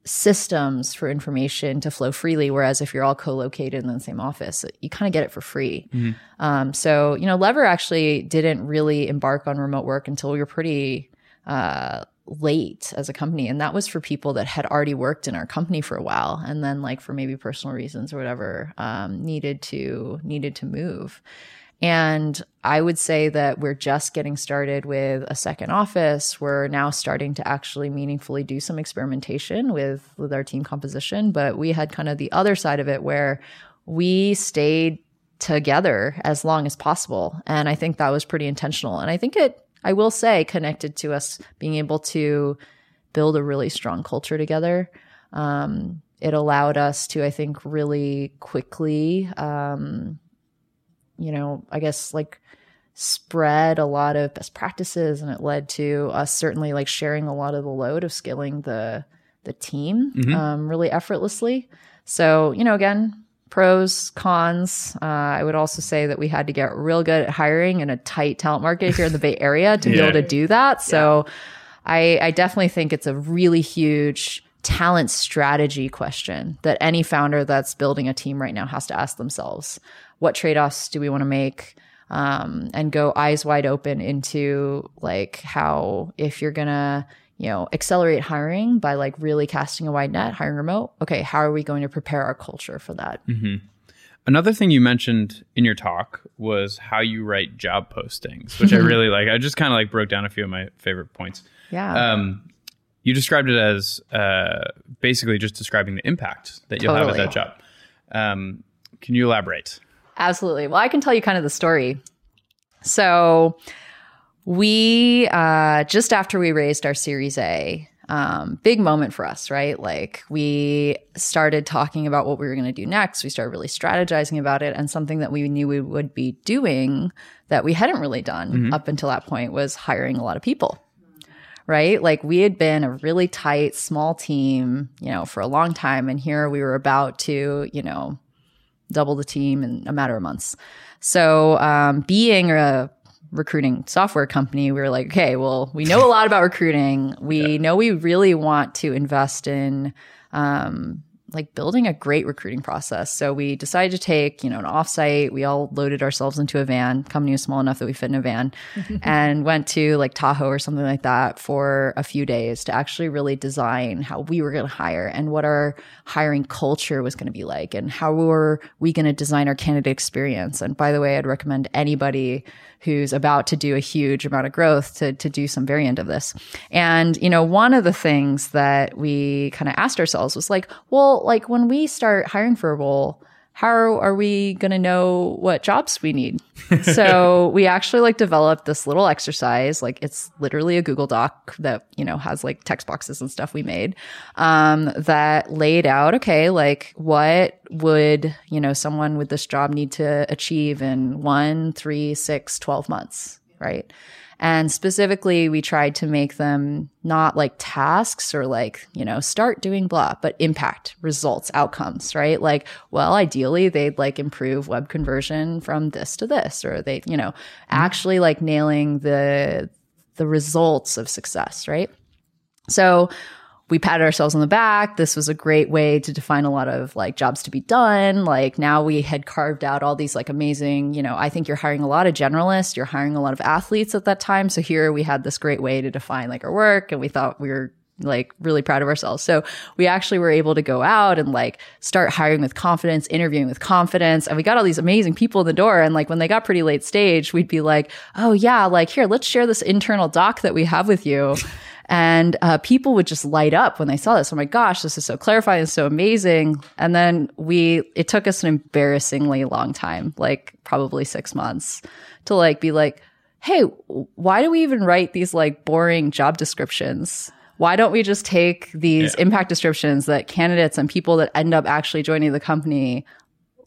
systems for information to flow freely, whereas if you're all co-located in the same office, you kind of get it for free. Mm-hmm. Um, so, you know, Lever actually didn't really embark on remote work until we were pretty uh, late as a company. And that was for people that had already worked in our company for a while, and then like for maybe personal reasons or whatever, um, needed to needed to move. And I would say that we're just getting started with a second office. We're now starting to actually meaningfully do some experimentation with, with our team composition. But we had kind of the other side of it where we stayed together as long as possible. And I think that was pretty intentional. And I think it, I will say, connected to us being able to build a really strong culture together. Um, it allowed us to, I think, really quickly... Um, you know, I guess like spread a lot of best practices, and it led to us certainly like sharing a lot of the load of scaling the the team mm-hmm. um, really effortlessly. So, you know, again, pros, cons. Uh, I would also say that we had to get real good at hiring in a tight talent market here in the Bay Area to yeah. be able to do that. So yeah. I, I definitely think it's a really huge talent strategy question that any founder that's building a team right now has to ask themselves. What trade-offs do we want to make? Um, and go eyes wide open into like how, if you're going to, you know, accelerate hiring by like really casting a wide net, hiring remote. Okay. How are we going to prepare our culture for that? Mm-hmm. Another thing you mentioned in your talk was how you write job postings, which I really like. I just kind of like broke down a few of my favorite points. Yeah. Um, you described it as uh, basically just describing the impact that you'll totally. have at that job. Um, can you elaborate? Absolutely. Well, I can tell you kind of the story. So we, uh, just after we raised our Series A, um, big moment for us, right? Like we started talking about what we were going to do next. We started really strategizing about it. And something that we knew we would be doing that we hadn't really done mm-hmm. up until that point was hiring a lot of people. Right? Like we had been a really tight, small team, you know, for a long time. And here we were about to, you know, double the team in a matter of months. So um, being a recruiting software company, we were like, okay, well, we know a lot about recruiting. We yeah. know we really want to invest in um, like building a great recruiting process. So we decided to take, you know, an offsite. We all loaded ourselves into a van. Company was small enough that we fit in a van and went to like Tahoe or something like that for a few days to actually really design how we were going to hire and what our hiring culture was going to be like and how were we going to design our candidate experience. And by the way, I'd recommend anybody who's about to do a huge amount of growth to to do some variant of this. And, you know, one of the things that we kind of asked ourselves was like, well, like when we start hiring for a role, how are we going to know what jobs we need? So we actually like developed this little exercise. Like it's literally a Google Doc that, you know, has like text boxes and stuff we made um, that laid out, okay, like what would, you know, someone with this job need to achieve in one, three, six, twelve months, right? And specifically, we tried to make them not like tasks or like, you know, start doing blah, but impact, results, outcomes, right? Like, well, ideally, they'd like improve web conversion from this to this, or they, you know, mm-hmm. actually like nailing the the results of success, right? So we patted ourselves on the back. This was a great way to define a lot of like jobs to be done. Like now we had carved out all these like amazing, you know, I think you're hiring a lot of generalists, you're hiring a lot of athletes at that time. So here we had this great way to define like our work, and we thought we were like really proud of ourselves. So we actually were able to go out and like start hiring with confidence, interviewing with confidence. And we got all these amazing people in the door. And like when they got pretty late stage, we'd be like, oh yeah, like here, let's share this internal doc that we have with you. And uh, people would just light up when they saw this. Oh my gosh, this is so clarifying and so amazing. And then we, it took us an embarrassingly long time, like probably six months to like be like, hey, why do we even write these like boring job descriptions? Why don't we just take these yeah. impact descriptions that candidates and people that end up actually joining the company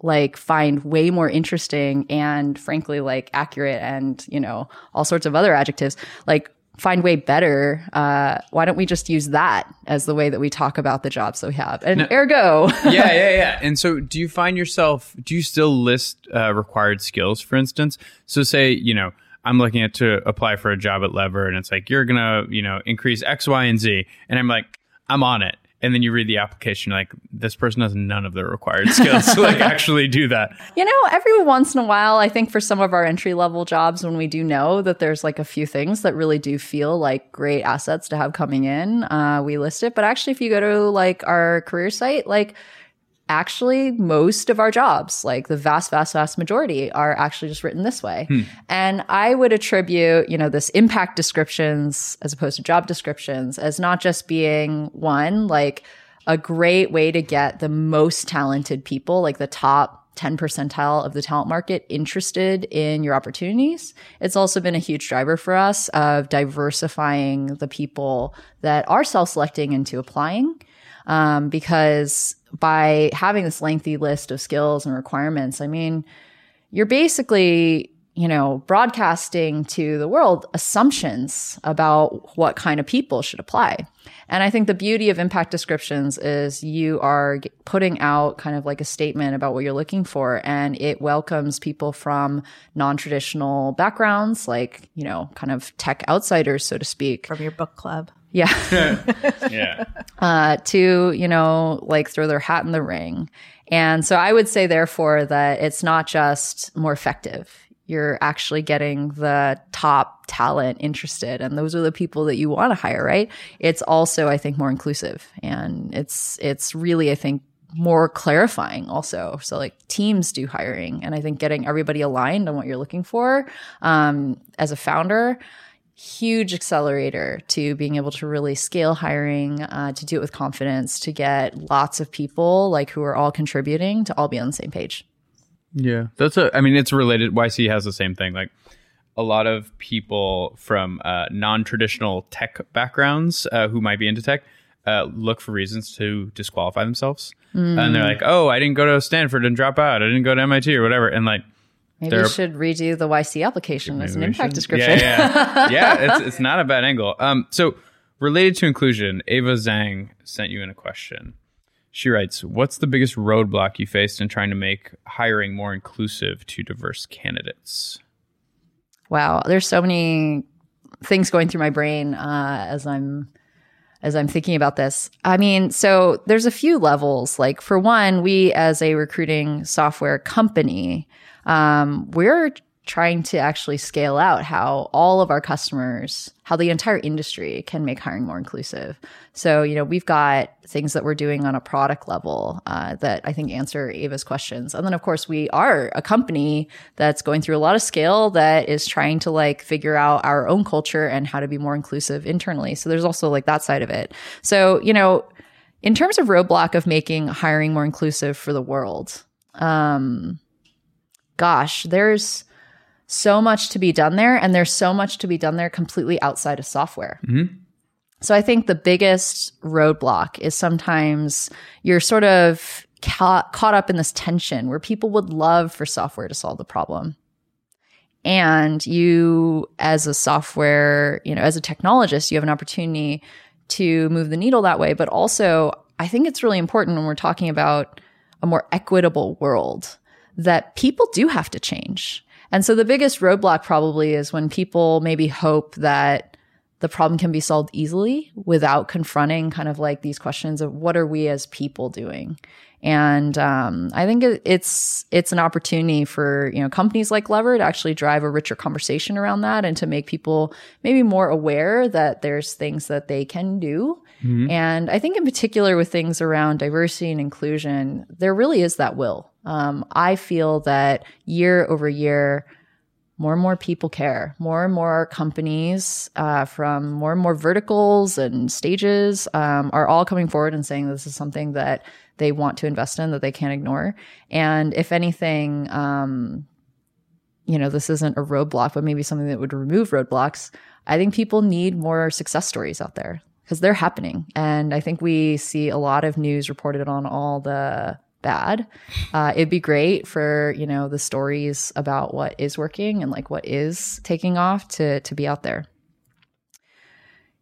like find way more interesting and frankly like accurate and, you know, all sorts of other adjectives, like find way better. Uh, why don't we just use that as the way that we talk about the jobs that we have? And now, ergo. yeah, yeah, yeah. And so do you find yourself, do you still list uh, required skills, for instance? So say, you know, I'm looking at to apply for a job at Lever and it's like, you're going to, you know, increase X, Y, and Z. And I'm like, I'm on it. And then you read the application, you're like, this person has none of the required skills to like actually do that. You know, every once in a while, I think for some of our entry level jobs, when we do know that there's like a few things that really do feel like great assets to have coming in, uh, we list it. But actually, if you go to like our career site, like actually most of our jobs, like the vast, vast, vast majority are actually just written this way. Hmm. And I would attribute, you know, this impact descriptions as opposed to job descriptions as not just being one, like a great way to get the most talented people, like the top ten percentile of the talent market interested in your opportunities. It's also been a huge driver for us of diversifying the people that are self-selecting into applying. Um, because by having this lengthy list of skills and requirements, I mean, you're basically, you know, broadcasting to the world assumptions about what kind of people should apply. And I think the beauty of impact descriptions is you are putting out kind of like a statement about what you're looking for, and it welcomes people from non-traditional backgrounds, like, you know, kind of tech outsiders, so to speak. From your book club. Yeah. yeah. Uh, to, you know, like throw their hat in the ring. And so I would say, therefore, that it's not just more effective. You're actually getting the top talent interested. And those are the people that you want to hire, right? It's also, I think, more inclusive. And it's it's really, I think, more clarifying also. So like teams do hiring. And I think getting everybody aligned on what you're looking for um, as a founder, huge accelerator to being able to really scale hiring, uh, to do it with confidence, to get lots of people like who are all contributing to all be on the same page. Yeah, that's a, I mean, it's related. Y C has the same thing. Like a lot of people from uh, non-traditional tech backgrounds uh, who might be into tech uh, look for reasons to disqualify themselves. Mm. And they're like, oh, I didn't go to Stanford and drop out. I didn't go to M I T or whatever. And like, maybe you should redo the Y C application as an impact description. Yeah, yeah. yeah it's, it's not a bad angle. Um, so related to inclusion, Ava Zhang sent you in a question. She writes, what's the biggest roadblock you faced in trying to make hiring more inclusive to diverse candidates? Wow, there's so many things going through my brain uh, as I'm as I'm thinking about this. I mean, so there's a few levels. Like for one, we as a recruiting software company, Um, we're trying to actually scale out how all of our customers, how the entire industry can make hiring more inclusive. So, you know, we've got things that we're doing on a product level uh, that I think answer Ava's questions. And then, of course, we are a company that's going through a lot of scale that is trying to like figure out our own culture and how to be more inclusive internally. So there's also like that side of it. So, you know, in terms of roadblock of making hiring more inclusive for the world, um, gosh, there's so much to be done there, and there's so much to be done there completely outside of software. Mm-hmm. So I think the biggest roadblock is sometimes you're sort of ca- caught up in this tension where people would love for software to solve the problem. And you, as a software, you know, as a technologist, you have an opportunity to move the needle that way. But also, I think it's really important when we're talking about a more equitable world that people do have to change. And so the biggest roadblock probably is when people maybe hope that the problem can be solved easily without confronting kind of like these questions of what are we as people doing? And um, I think it, it's it's an opportunity for, you know, companies like Lever to actually drive a richer conversation around that and to make people maybe more aware that there's things that they can do. Mm-hmm. And I think in particular with things around diversity and inclusion, there really is that will. Um, I feel that year over year, more and more people care. More and more companies uh, from more and more verticals and stages um, are all coming forward and saying this is something that they want to invest in, that they can't ignore. And if anything, um, you know, this isn't a roadblock, but maybe something that would remove roadblocks. I think people need more success stories out there because they're happening. And I think we see a lot of news reported on all the bad. Uh, it'd be great for, you know, the stories about what is working and like what is taking off to, to be out there.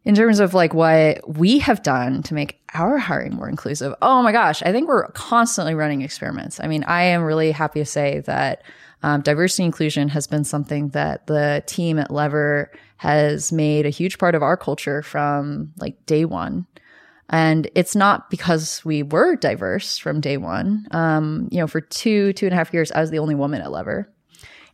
In terms of like what we have done to make our hiring more inclusive, oh my gosh, I think we're constantly running experiments. I mean, I am really happy to say that um, diversity and inclusion has been something that the team at Lever has made a huge part of our culture from like day one. And it's not because we were diverse from day one. Um, you know, for two, two and a half years, I was the only woman at Lever.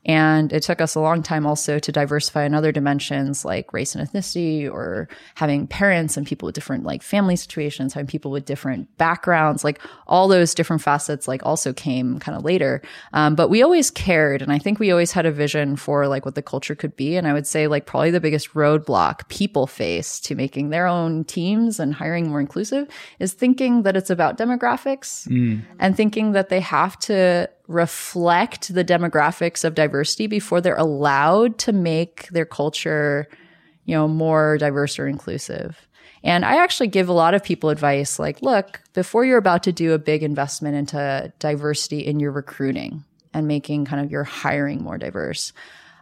And it took us a long time also to diversify in other dimensions like race and ethnicity, or having parents and people with different like family situations, having people with different backgrounds, like all those different facets like also came kind of later. Um, but we always cared. And I think we always had a vision for like what the culture could be. And I would say like probably the biggest roadblock people face to making their own teams and hiring more inclusive is thinking that it's about demographics mm. and thinking that they have to reflect the demographics of diversity before they're allowed to make their culture, you know, more diverse or inclusive. And I actually give a lot of people advice like, look, before you're about to do a big investment into diversity in your recruiting and making kind of your hiring more diverse,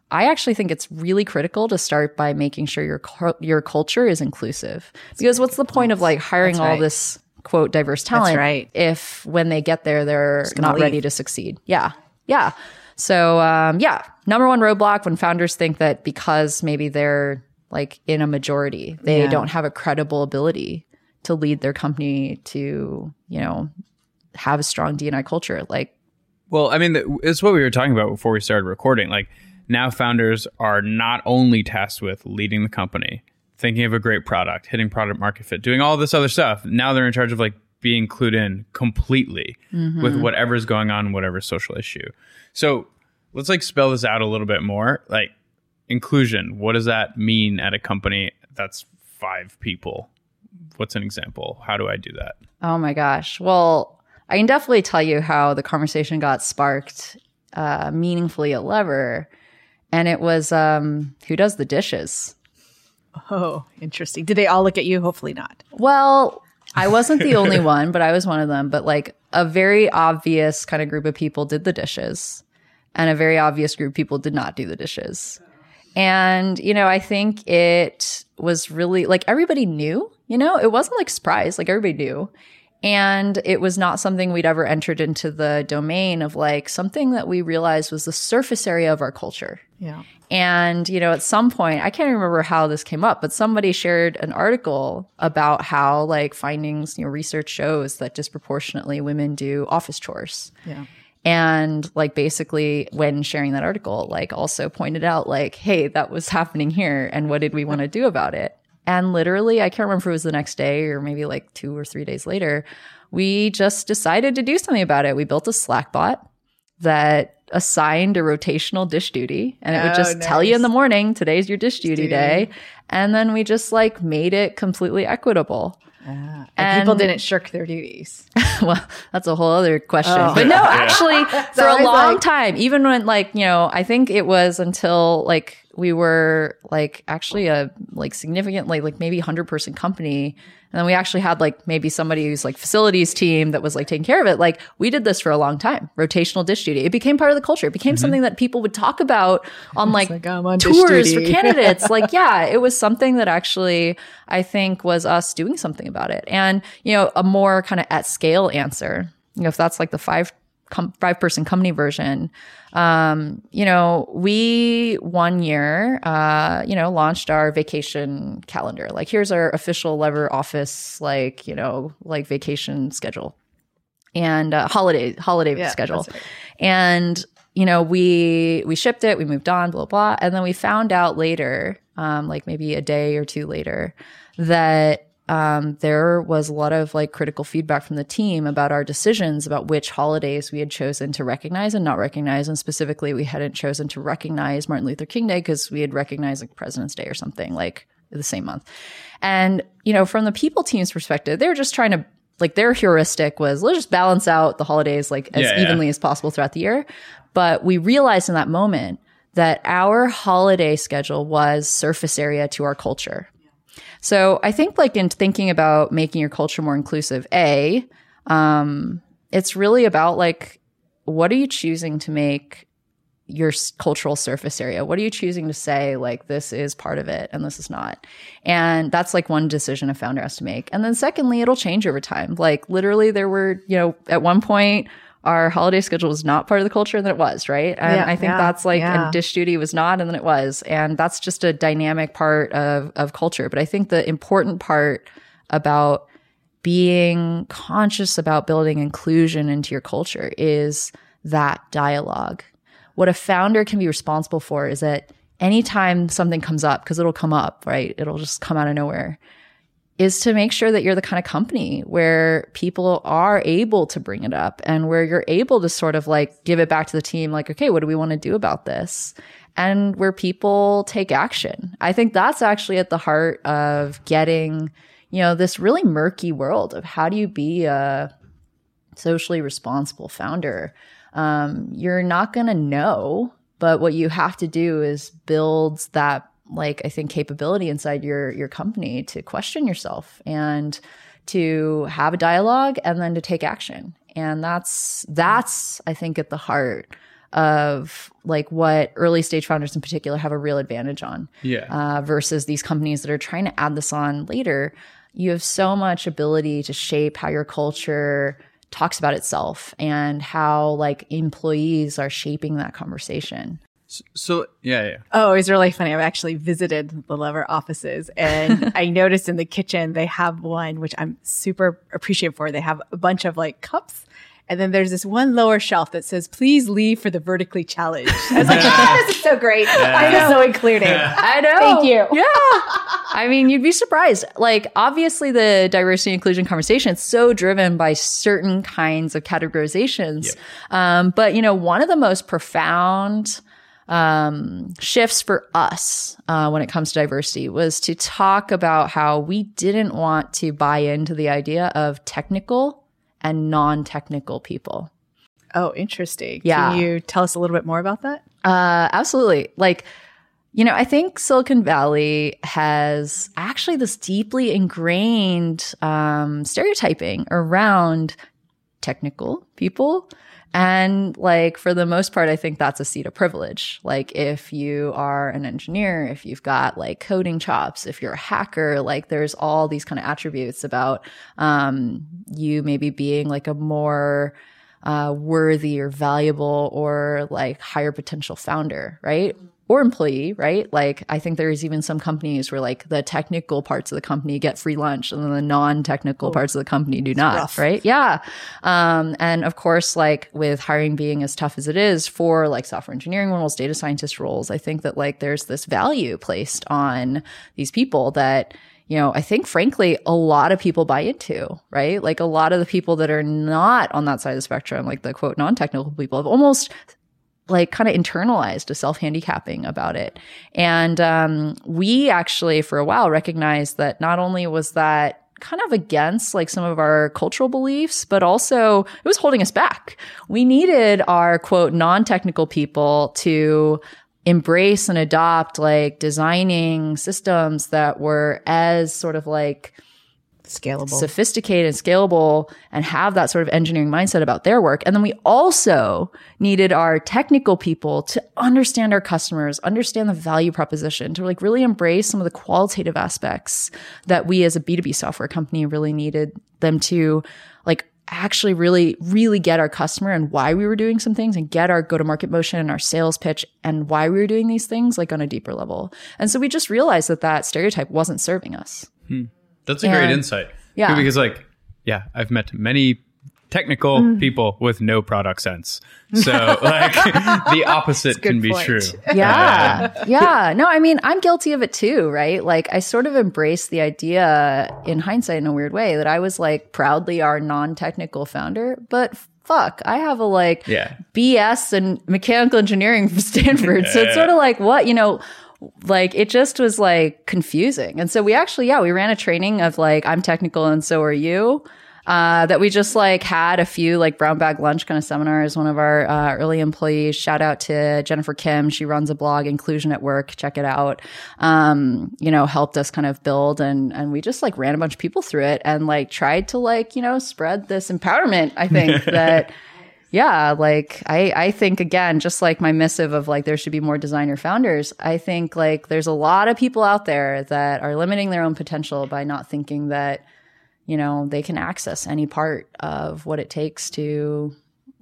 I actually think it's really critical to start by making sure your your culture is inclusive. That's because what's the point of like hiring That's all right. this quote diverse talent right. if when they get there they're not leave. ready to succeed. Yeah. Yeah. So um yeah, number one roadblock when founders think that because maybe they're like in a majority, they yeah. don't have a credible ability to lead their company to, you know, have a strong D and I culture. Like Well, I mean, it's what we were talking about before we started recording. Like now founders are not only tasked with leading the company, thinking of a great product, hitting product market fit, doing all this other stuff. Now they're in charge of like being clued in completely mm-hmm. with whatever's going on, whatever social issue. So let's like spell this out a little bit more. Like inclusion, what does that mean at a company that's five people? What's an example? How do I do that? Oh my gosh. Well, I can definitely tell you how the conversation got sparked uh, meaningfully at Lever. And it was, um, who does the dishes? Oh, interesting. Did they all look at you? Hopefully not. Well, I wasn't the only one, but I was one of them. But like a very obvious kind of group of people did the dishes, and a very obvious group of people did not do the dishes. And, you know, I think it was really like everybody knew, you know, it wasn't like surprise, like everybody knew. And it was not something we'd ever entered into the domain of like something that we realized was the surface area of our culture. Yeah. And, you know, at some point, I can't remember how this came up, but somebody shared an article about how like findings, you know, research shows that disproportionately women do office chores. Yeah. And like basically when sharing that article, like also pointed out like, hey, that was happening here. And what did we want to do about it? And literally, I can't remember if it was the next day or maybe like two or three days later, we just decided to do something about it. We built a Slack bot that assigned a rotational dish duty. And it would just oh, nice. tell you in the morning, today's your dish duty Dude. day. And then we just like made it completely equitable. Yeah. And, and people didn't shirk their duties. Well, that's a whole other question. Oh. But no, yeah. actually, for a long like- time, even when like, you know, I think it was until like, we were like actually a like significantly like maybe one hundred person company. And then we actually had like maybe somebody who's like facilities team that was like taking care of it. Like we did this for a long time, rotational dish duty. It became part of the culture. It became mm-hmm. something that people would talk about on like, like on tours for candidates. Like, yeah, it was something that actually I think was us doing something about it. And, you know, a more kind of at scale answer, you know, if that's like the five Com- five person company version. Um, you know, we one year, uh, you know, launched our vacation calendar. Like, here's our official Lever office, like, you know, like vacation schedule and uh, holiday, holiday yeah, schedule. That's right. And, you know, we, we shipped it, we moved on, blah, blah. And then we found out later, um, like maybe a day or two later, that um, there was a lot of like critical feedback from the team about our decisions about which holidays we had chosen to recognize and not recognize. And specifically, we hadn't chosen to recognize Martin Luther King Day because we had recognized like President's Day or something like the same month. And, you know, from the people team's perspective, they were just trying to, like, their heuristic was, let's just balance out the holidays like as yeah, evenly yeah. as possible throughout the year. But we realized in that moment that our holiday schedule was surface area to our culture. So I think like in thinking about making your culture more inclusive, A, um, it's really about like, what are you choosing to make your cultural surface area? What are you choosing to say like this is part of it and this is not? And that's like one decision a founder has to make. And then secondly, it'll change over time. Like literally there were, you know, at one point our holiday schedule was not part of the culture and then it was, right? And yeah, I think yeah, that's like, yeah. and dish duty was not and then it was. And that's just a dynamic part of of culture. But I think the important part about being conscious about building inclusion into your culture is that dialogue. What a founder can be responsible for is that anytime something comes up, because it'll come up, right? It'll just come out of nowhere, is to make sure that you're the kind of company where people are able to bring it up and where you're able to sort of like give it back to the team, like, okay, what do we want to do about this? And where people take action. I think that's actually at the heart of getting, you know, this really murky world of how do you be a socially responsible founder? Um, you're not going to know, but what you have to do is build that, like, I think capability inside your, your company to question yourself and to have a dialogue and then to take action. And that's, that's, I think, at the heart of like what early stage founders in particular have a real advantage on, yeah. uh, versus these companies that are trying to add this on later. You have so much ability to shape how your culture talks about itself and how like employees are shaping that conversation. So, so yeah, yeah. Oh, it's really funny. I've actually visited the Lever offices and I noticed in the kitchen, they have one, which I'm super appreciative for. They have a bunch of like cups. And then there's this one lower shelf that says, please leave for the vertically challenged. I was like, oh, this is so great. I know. So including. Yeah. I know. Thank you. Yeah. I mean, you'd be surprised. Like, obviously, the diversity and inclusion conversation is so driven by certain kinds of categorizations. Yeah. Um, but, you know, one of the most profound um, shifts for us uh, when it comes to diversity was to talk about how we didn't want to buy into the idea of technical and non-technical people. Oh, interesting. Yeah. Can you tell us a little bit more about that? Uh, absolutely. Like, you know, I think Silicon Valley has actually this deeply ingrained um, stereotyping around technical people. And like, for the most part, I think that's a seat of privilege. Like, if you are an engineer, if you've got like coding chops, if you're a hacker, like there's all these kind of attributes about um, you maybe being like a more uh, worthy or valuable or like higher potential founder, right? Or employee, right? Like, I think there's even some companies where like the technical parts of the company get free lunch and then the non-technical oh, parts of the company do not, rough. Right? Yeah. Um, and of course, like with hiring being as tough as it is for like software engineering roles, data scientist roles, I think that like there's this value placed on these people that, you know, I think frankly, a lot of people buy into, right? Like a lot of the people that are not on that side of the spectrum, like the quote non-technical people, have almost like kind of internalized a self-handicapping about it. And um, we actually for a while recognized that not only was that kind of against like some of our cultural beliefs, but also it was holding us back. We needed our quote non-technical people to embrace and adopt like designing systems that were as sort of like scalable, sophisticated, scalable, and have that sort of engineering mindset about their work. And then we also needed our technical people to understand our customers, understand the value proposition, to like really embrace some of the qualitative aspects that we as a B two B software company really needed them to like actually really, really get our customer and why we were doing some things and get our go-to-market motion and our sales pitch and why we were doing these things like on a deeper level. And so we just realized that that stereotype wasn't serving us. Hmm. That's a and, great insight. Yeah. Because like, yeah, I've met many technical mm. people with no product sense. So like the opposite can be point. true. Yeah. Uh, yeah. No, I mean, I'm guilty of it too, right? Like I sort of embraced the idea in hindsight in a weird way that I was like proudly our non-technical founder, but fuck, I have a like yeah. B S in mechanical engineering from Stanford. yeah. So it's sort of like what, you know, like it just was like confusing. And so we actually, yeah, we ran a training of like, I'm technical and so are you. Uh, that we just like had a few like brown bag lunch kind of seminars. One of our uh, early employees, shout out to Jennifer Kim. She runs a blog, Inclusion at Work. Check it out. Um, you know, helped us kind of build and and we just like ran a bunch of people through it and like tried to like, you know, spread this empowerment, I think, that... Yeah, like I, I think, again, just like my missive of like there should be more designer founders, I think like there's a lot of people out there that are limiting their own potential by not thinking that, you know, they can access any part of what it takes to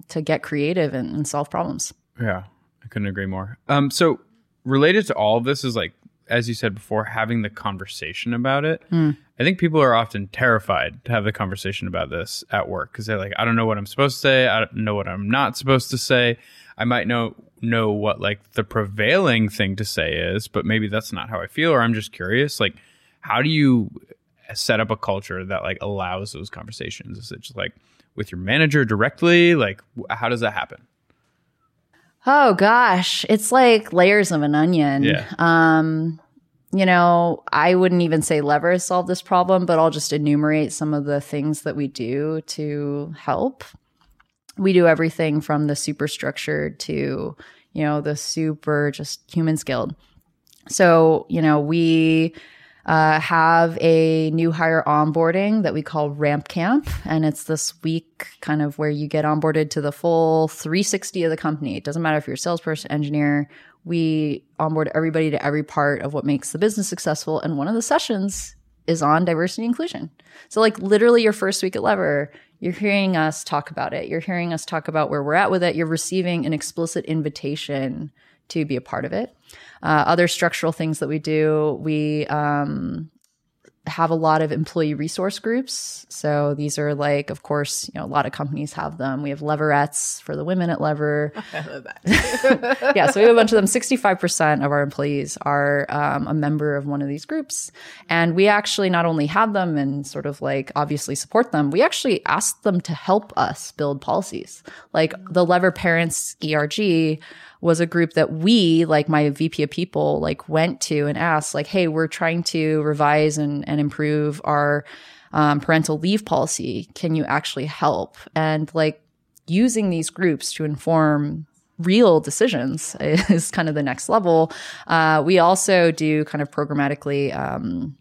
to get creative and, and solve problems. Yeah, I couldn't agree more. Um, so related to all of this is like, as you said before, having the conversation about it. Mm. I think people are often terrified to have the conversation about this at work because they're like, I don't know what I'm supposed to say. I don't know what I'm not supposed to say. I might know know what like the prevailing thing to say is, but maybe that's not how I feel, or I'm just curious. Like, how do you set up a culture that like allows those conversations? Is it just like with your manager directly? Like, how does that happen? Oh gosh, it's like layers of an onion. Yeah. Um, you know, I wouldn't even say Lever has solved this problem, but I'll just enumerate some of the things that we do to help. We do everything from the super structured to, you know, the super just human skilled. So, you know, we uh, have a new hire onboarding that we call Ramp Camp. And it's this week kind of where you get onboarded to the full three sixty of the company. It doesn't matter if you're a salesperson, engineer. We onboard everybody to every part of what makes the business successful. And one of the sessions is on diversity and inclusion. So like literally your first week at Lever, you're hearing us talk about it. You're hearing us talk about where we're at with it. You're receiving an explicit invitation to be a part of it. Uh, other structural things that we do, we um, have a lot of employee resource groups. So these are like, of course, you know, a lot of companies have them. We have Leverettes for the women at Lever. I love that. Yeah, so we have a bunch of them. sixty-five percent of our employees are um, a member of one of these groups. And we actually not only have them and sort of like obviously support them, we actually ask them to help us build policies. Like the Lever Parents E R G was a group that we, like my V P of people, like went to and asked like, hey, we're trying to revise and, and improve our um, parental leave policy. Can you actually help? And like using these groups to inform real decisions is kind of the next level. Uh, we also do kind of programmatically um,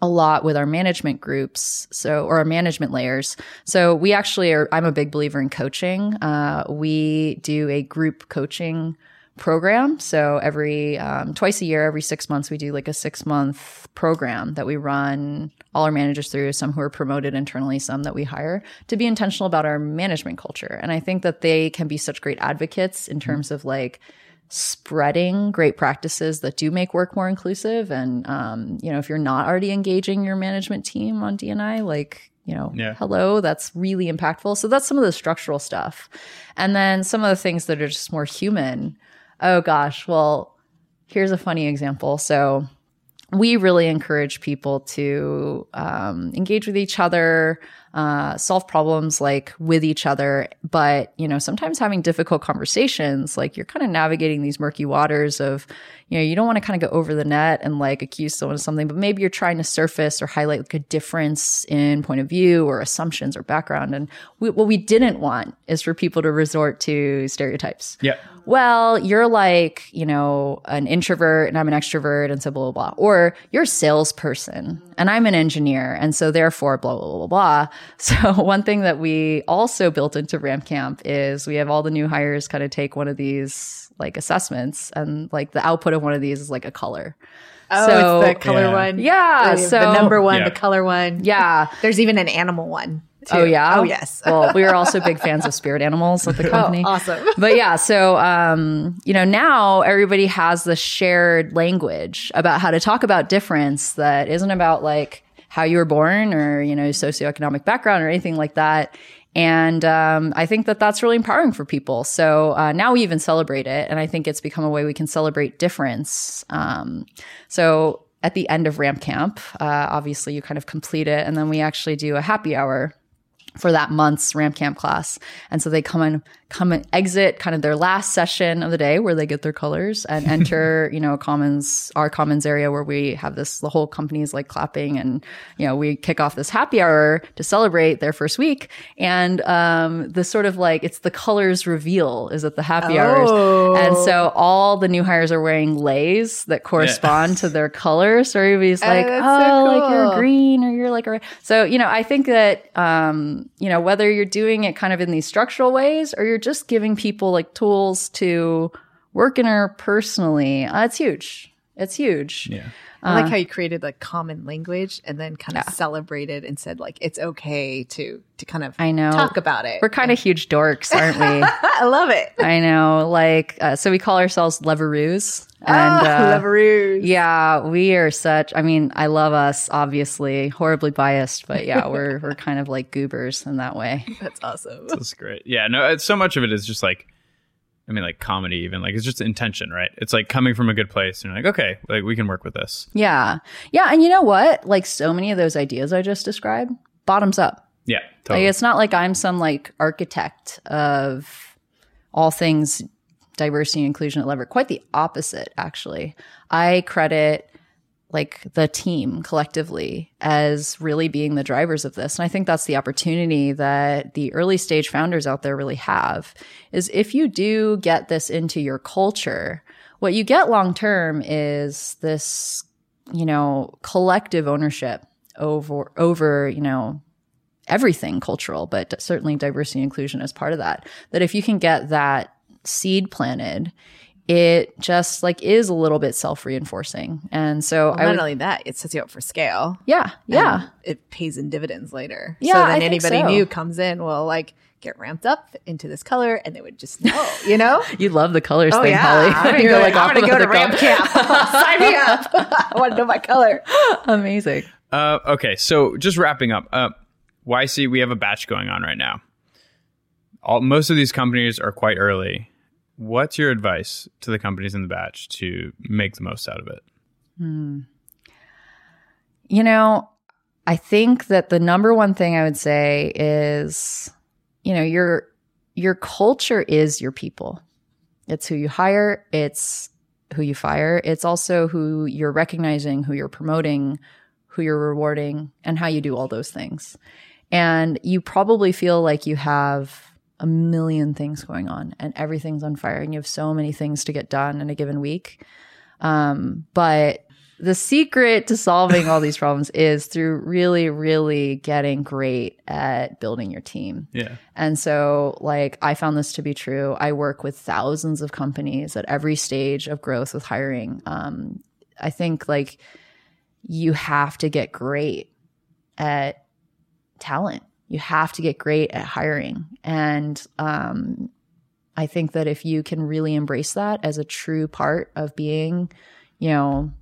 a lot with our management groups, so or our management layers. So we actually are, I'm a big believer in coaching. Uh, we do a group coaching program. So every um, twice a year, every six months, we do like a six month program that we run all our managers through, some who are promoted internally, some that we hire, to be intentional about our management culture. And I think that they can be such great advocates in terms of like spreading great practices that do make work more inclusive. And, um, you know, if you're not already engaging your management team on D and I, like, you know, yeah. hello, that's really impactful. So that's some of the structural stuff. And then some of the things that are just more human. Oh gosh, well, here's a funny example. So we really encourage people to um, engage with each other, uh, solve problems like with each other. But, you know, sometimes having difficult conversations, like you're kind of navigating these murky waters of, you know, you don't want to kind of go over the net and like accuse someone of something, but maybe you're trying to surface or highlight like a difference in point of view or assumptions or background. And we, what we didn't want is for people to resort to stereotypes. Yeah. Well, you're like, you know, an introvert and I'm an extrovert and so blah, blah, blah. Or you're a salesperson and I'm an engineer and so therefore blah, blah, blah, blah. So one thing that we also built into Ramp Camp is we have all the new hires kind of take one of these like assessments and like the output of one of these is like a color. Oh, so, it's the color yeah. one. Yeah. The, so, the number one, yeah. the color one. Yeah. There's even an animal one. Too. Oh, yeah? Oh, yes. Well, we are also big fans of spirit animals at the company. Oh, awesome. But yeah, so, um, you know, now everybody has this shared language about how to talk about difference that isn't about like how you were born or, you know, socioeconomic background or anything like that. And um, I think that that's really empowering for people. So uh, now we even celebrate it. And I think it's become a way we can celebrate difference. Um, so at the end of Ramp Camp, uh, obviously you kind of complete it. And then we actually do a happy hour for that month's Ramp Camp class. And so they come and come and exit kind of their last session of the day where they get their colors and enter, you know, commons, our commons area where we have this, the whole company is like clapping and, you know, we kick off this happy hour to celebrate their first week. And, um, the sort of like, it's the colors reveal is at the happy oh. hours. And so all the new hires are wearing lays that correspond yes. to their color. So everybody's like, oh, oh so cool. like you're green or you're like, a... so, you know, I think that, um, you know, whether you're doing it kind of in these structural ways or you're just giving people like tools to work in or personally, uh, it's huge. It's huge. Yeah. I like uh, how you created like common language and then kind of yeah. celebrated and said like, it's okay to, to kind of I know. talk about it. We're kind of huge dorks, aren't we? I love it. I know. Like, uh, so we call ourselves Leveroos. And, oh, uh, Leveroos. Yeah, we are such, I mean, I love us, obviously, horribly biased, but yeah, we're, we're kind of like goobers in that way. That's awesome. That's great. Yeah, no, it's, so much of it is just like, I mean, like comedy even, like it's just intention, right? It's like coming from a good place and you're like, okay, like we can work with this. Yeah. Yeah. And you know what? Like so many of those ideas I just described, bottoms up. Yeah. Totally. Like, it's not like I'm some like architect of all things diversity and inclusion at Lever. Quite the opposite, actually. I credit like the team collectively as really being the drivers of this. And I think that's the opportunity that the early stage founders out there really have is if you do get this into your culture, what you get long term is this, you know, collective ownership over, over, you know, everything cultural, but certainly diversity and inclusion is part of that. That if you can get that seed planted, it just like is a little bit self-reinforcing. And so well, I would, not only that, it sets you up for scale. Yeah. Yeah. It pays in dividends later. Yeah. So then I anybody so. new comes in will like get ramped up into this color and they would just know, you know? You love the colors oh, thing, yeah. Holly. You're like, I'm going to go to Ramp Camp. Sign me up. I want to know my color. Amazing. Uh, okay. So just wrapping up, uh, Y C, we have a batch going on right now. All, most of these companies are quite early. What's your advice to the companies in the batch to make the most out of it? Hmm. You know, I think that the number one thing I would say is, you know, your your culture is your people. It's who you hire. It's who you fire. It's also who you're recognizing, who you're promoting, who you're rewarding, and how you do all those things. And you probably feel like you have a million things going on and everything's on fire and you have so many things to get done in a given week. Um, but the secret to solving all these problems is through really, really getting great at building your team. Yeah. And so like I found this to be true. I work with thousands of companies at every stage of growth with hiring. Um, I think like you have to get great at talent. You have to get great at hiring. And um, I think that if you can really embrace that as a true part of being, you know,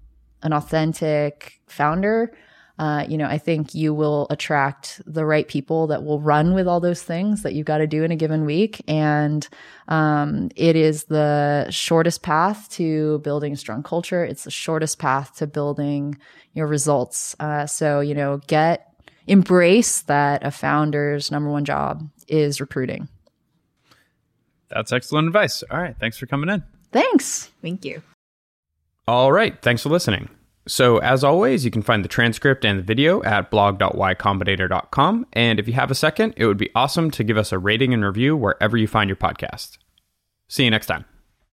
an authentic founder, uh, you know, I think you will attract the right people that will run with all those things that you've got to do in a given week. And um, it is the shortest path to building a strong culture. It's the shortest path to building your results. Uh, so, you know, get embrace that a founder's number one job is recruiting. That's excellent advice. All right. Thanks for coming in. Thanks. Thank you. All right. Thanks for listening. So as always, you can find the transcript and the video at blog dot y combinator dot com. And if you have a second, it would be awesome to give us a rating and review wherever you find your podcast. See you next time.